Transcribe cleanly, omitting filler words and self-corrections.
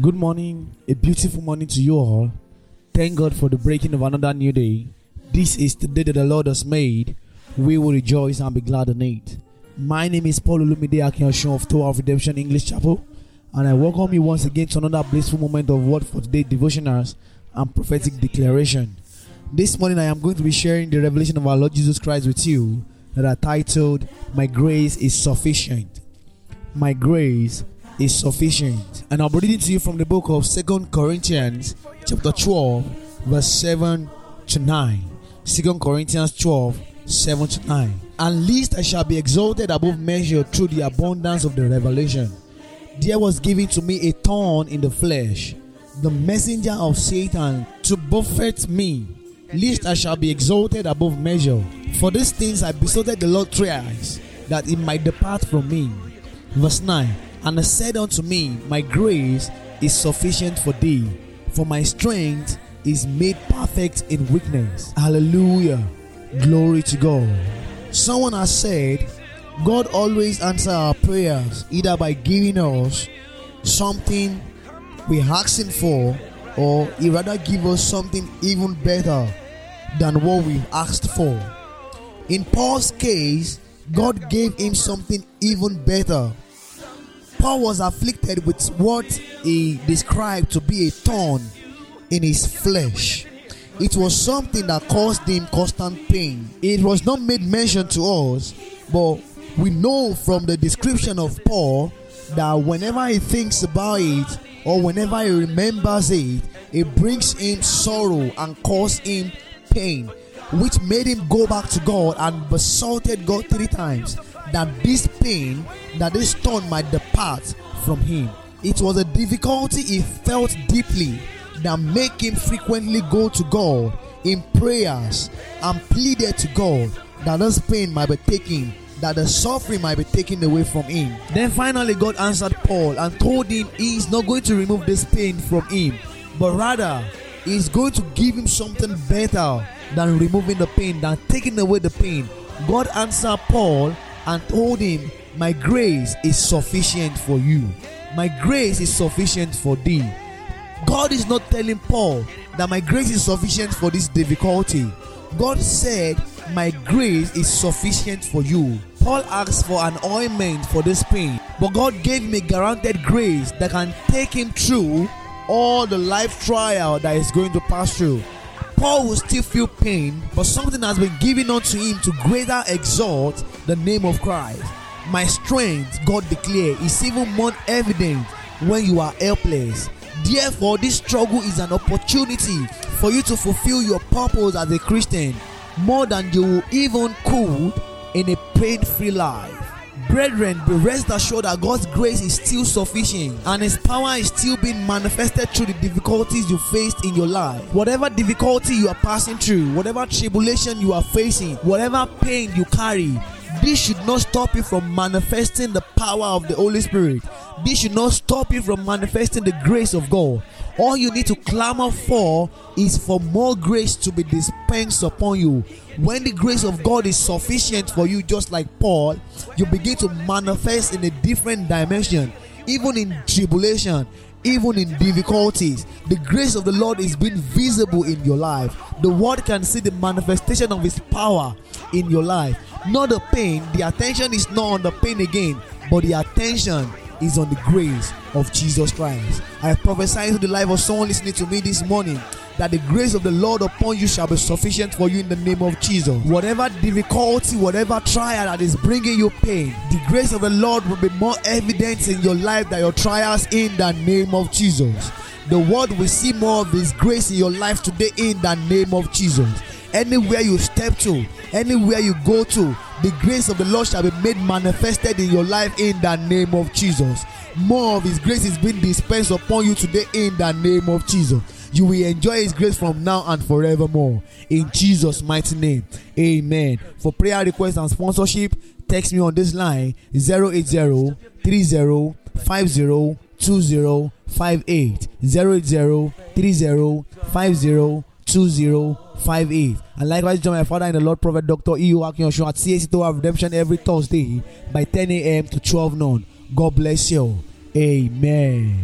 Good morning, a beautiful morning to you all. Thank God for the breaking of another new day. This is the day that the Lord has made. We will rejoice and be glad in it. My name is Paul Oluwamide Akinyashon of Tower of Redemption English Chapel, and I welcome you once again to another blissful moment of Word for Today devotionals and prophetic declaration. This morning I am going to be sharing the revelation of our Lord Jesus Christ with you that are titled, My Grace is Sufficient. My Grace is Sufficient. And I'll be reading to you from the book of 2 Corinthians chapter 12 verse 7 to 9. 2 Corinthians 12 7 to 9. And lest I shall be exalted above measure through the abundance of the revelation. There was given to me a thorn in the flesh, the messenger of Satan to buffet me, lest I shall be exalted above measure. For these things I besought the Lord thrice, that it might depart from me. Verse 9. And I said unto me, My grace is sufficient for thee, for my strength is made perfect in weakness. Hallelujah. Glory to God. Someone has said, God always answers our prayers either by giving us something we're asking for, or He rather gives us something even better than what we asked for. In Paul's case, God gave him something even better. Paul was afflicted with what he described to be a thorn in his flesh. It was something that caused him constant pain. It was not made mention to us, but we know from the description of Paul that whenever he thinks about it or whenever he remembers it brings him sorrow and causes him pain, which made him go back to God and besought God three times that this pain, that this thorn might depart from him. It was a difficulty he felt deeply that made him frequently go to God in prayers and pleaded to God that this pain might be taken, that the suffering might be taken away from him. Then finally God answered Paul and told him He is not going to remove this pain from him, but rather He is going to give him something better than removing the pain, than taking away the pain. God answered Paul and told him, My grace is sufficient for you. My grace is sufficient for thee. God is not telling Paul that my grace is sufficient for this difficulty. God said, My grace is sufficient for you. Paul asked for an ointment for this pain, but God gave him a guaranteed grace that can take him through all the life trial that is going to pass through. Paul will still feel pain, but something has been given unto him to greater exalt the name of Christ. My strength, God declared, is even more evident when you are helpless. Therefore, this struggle is an opportunity for you to fulfill your purpose as a Christian, more than you even could in a pain-free life. Brethren, be rest assured that God's grace is still sufficient and His power is still being manifested through the difficulties you faced in your life. Whatever difficulty you are passing through, whatever tribulation you are facing, whatever pain you carry, this should not stop you from manifesting the power of the Holy Spirit. This should not stop you from manifesting the grace of God. All you need to clamor for is for more grace to be dispensed upon you. When the grace of God is sufficient for you, just like Paul, you begin to manifest in a different dimension, even in tribulation, even in difficulties. The grace of the Lord is being visible in your life. The world can see the manifestation of His power in your life. Not the pain. The attention is not on the pain again, but the attention is on the grace of Jesus Christ. I prophesy to the life of someone listening to me this morning that the grace of the Lord upon you shall be sufficient for you in the name of Jesus. Whatever difficulty, whatever trial that is bringing you pain, the grace of the Lord will be more evident in your life than your trials in the name of Jesus. The world will see more of His grace in your life today in the name of Jesus. Anywhere you step to, anywhere you go to, the grace of the Lord shall be made manifested in your life in the name of Jesus. More of His grace is being dispensed upon you today in the name of Jesus. You will enjoy His grace from now and forevermore. In Jesus' mighty name, amen. For prayer requests and sponsorship, text me on this line 080-3050-2058. 080-3050-2058. And likewise, join my father in the Lord, Prophet Dr. E.U. Akinyoshi at CAC2 Tower of Redemption every Thursday by 10 a.m. to 12 noon. God bless you. Amen.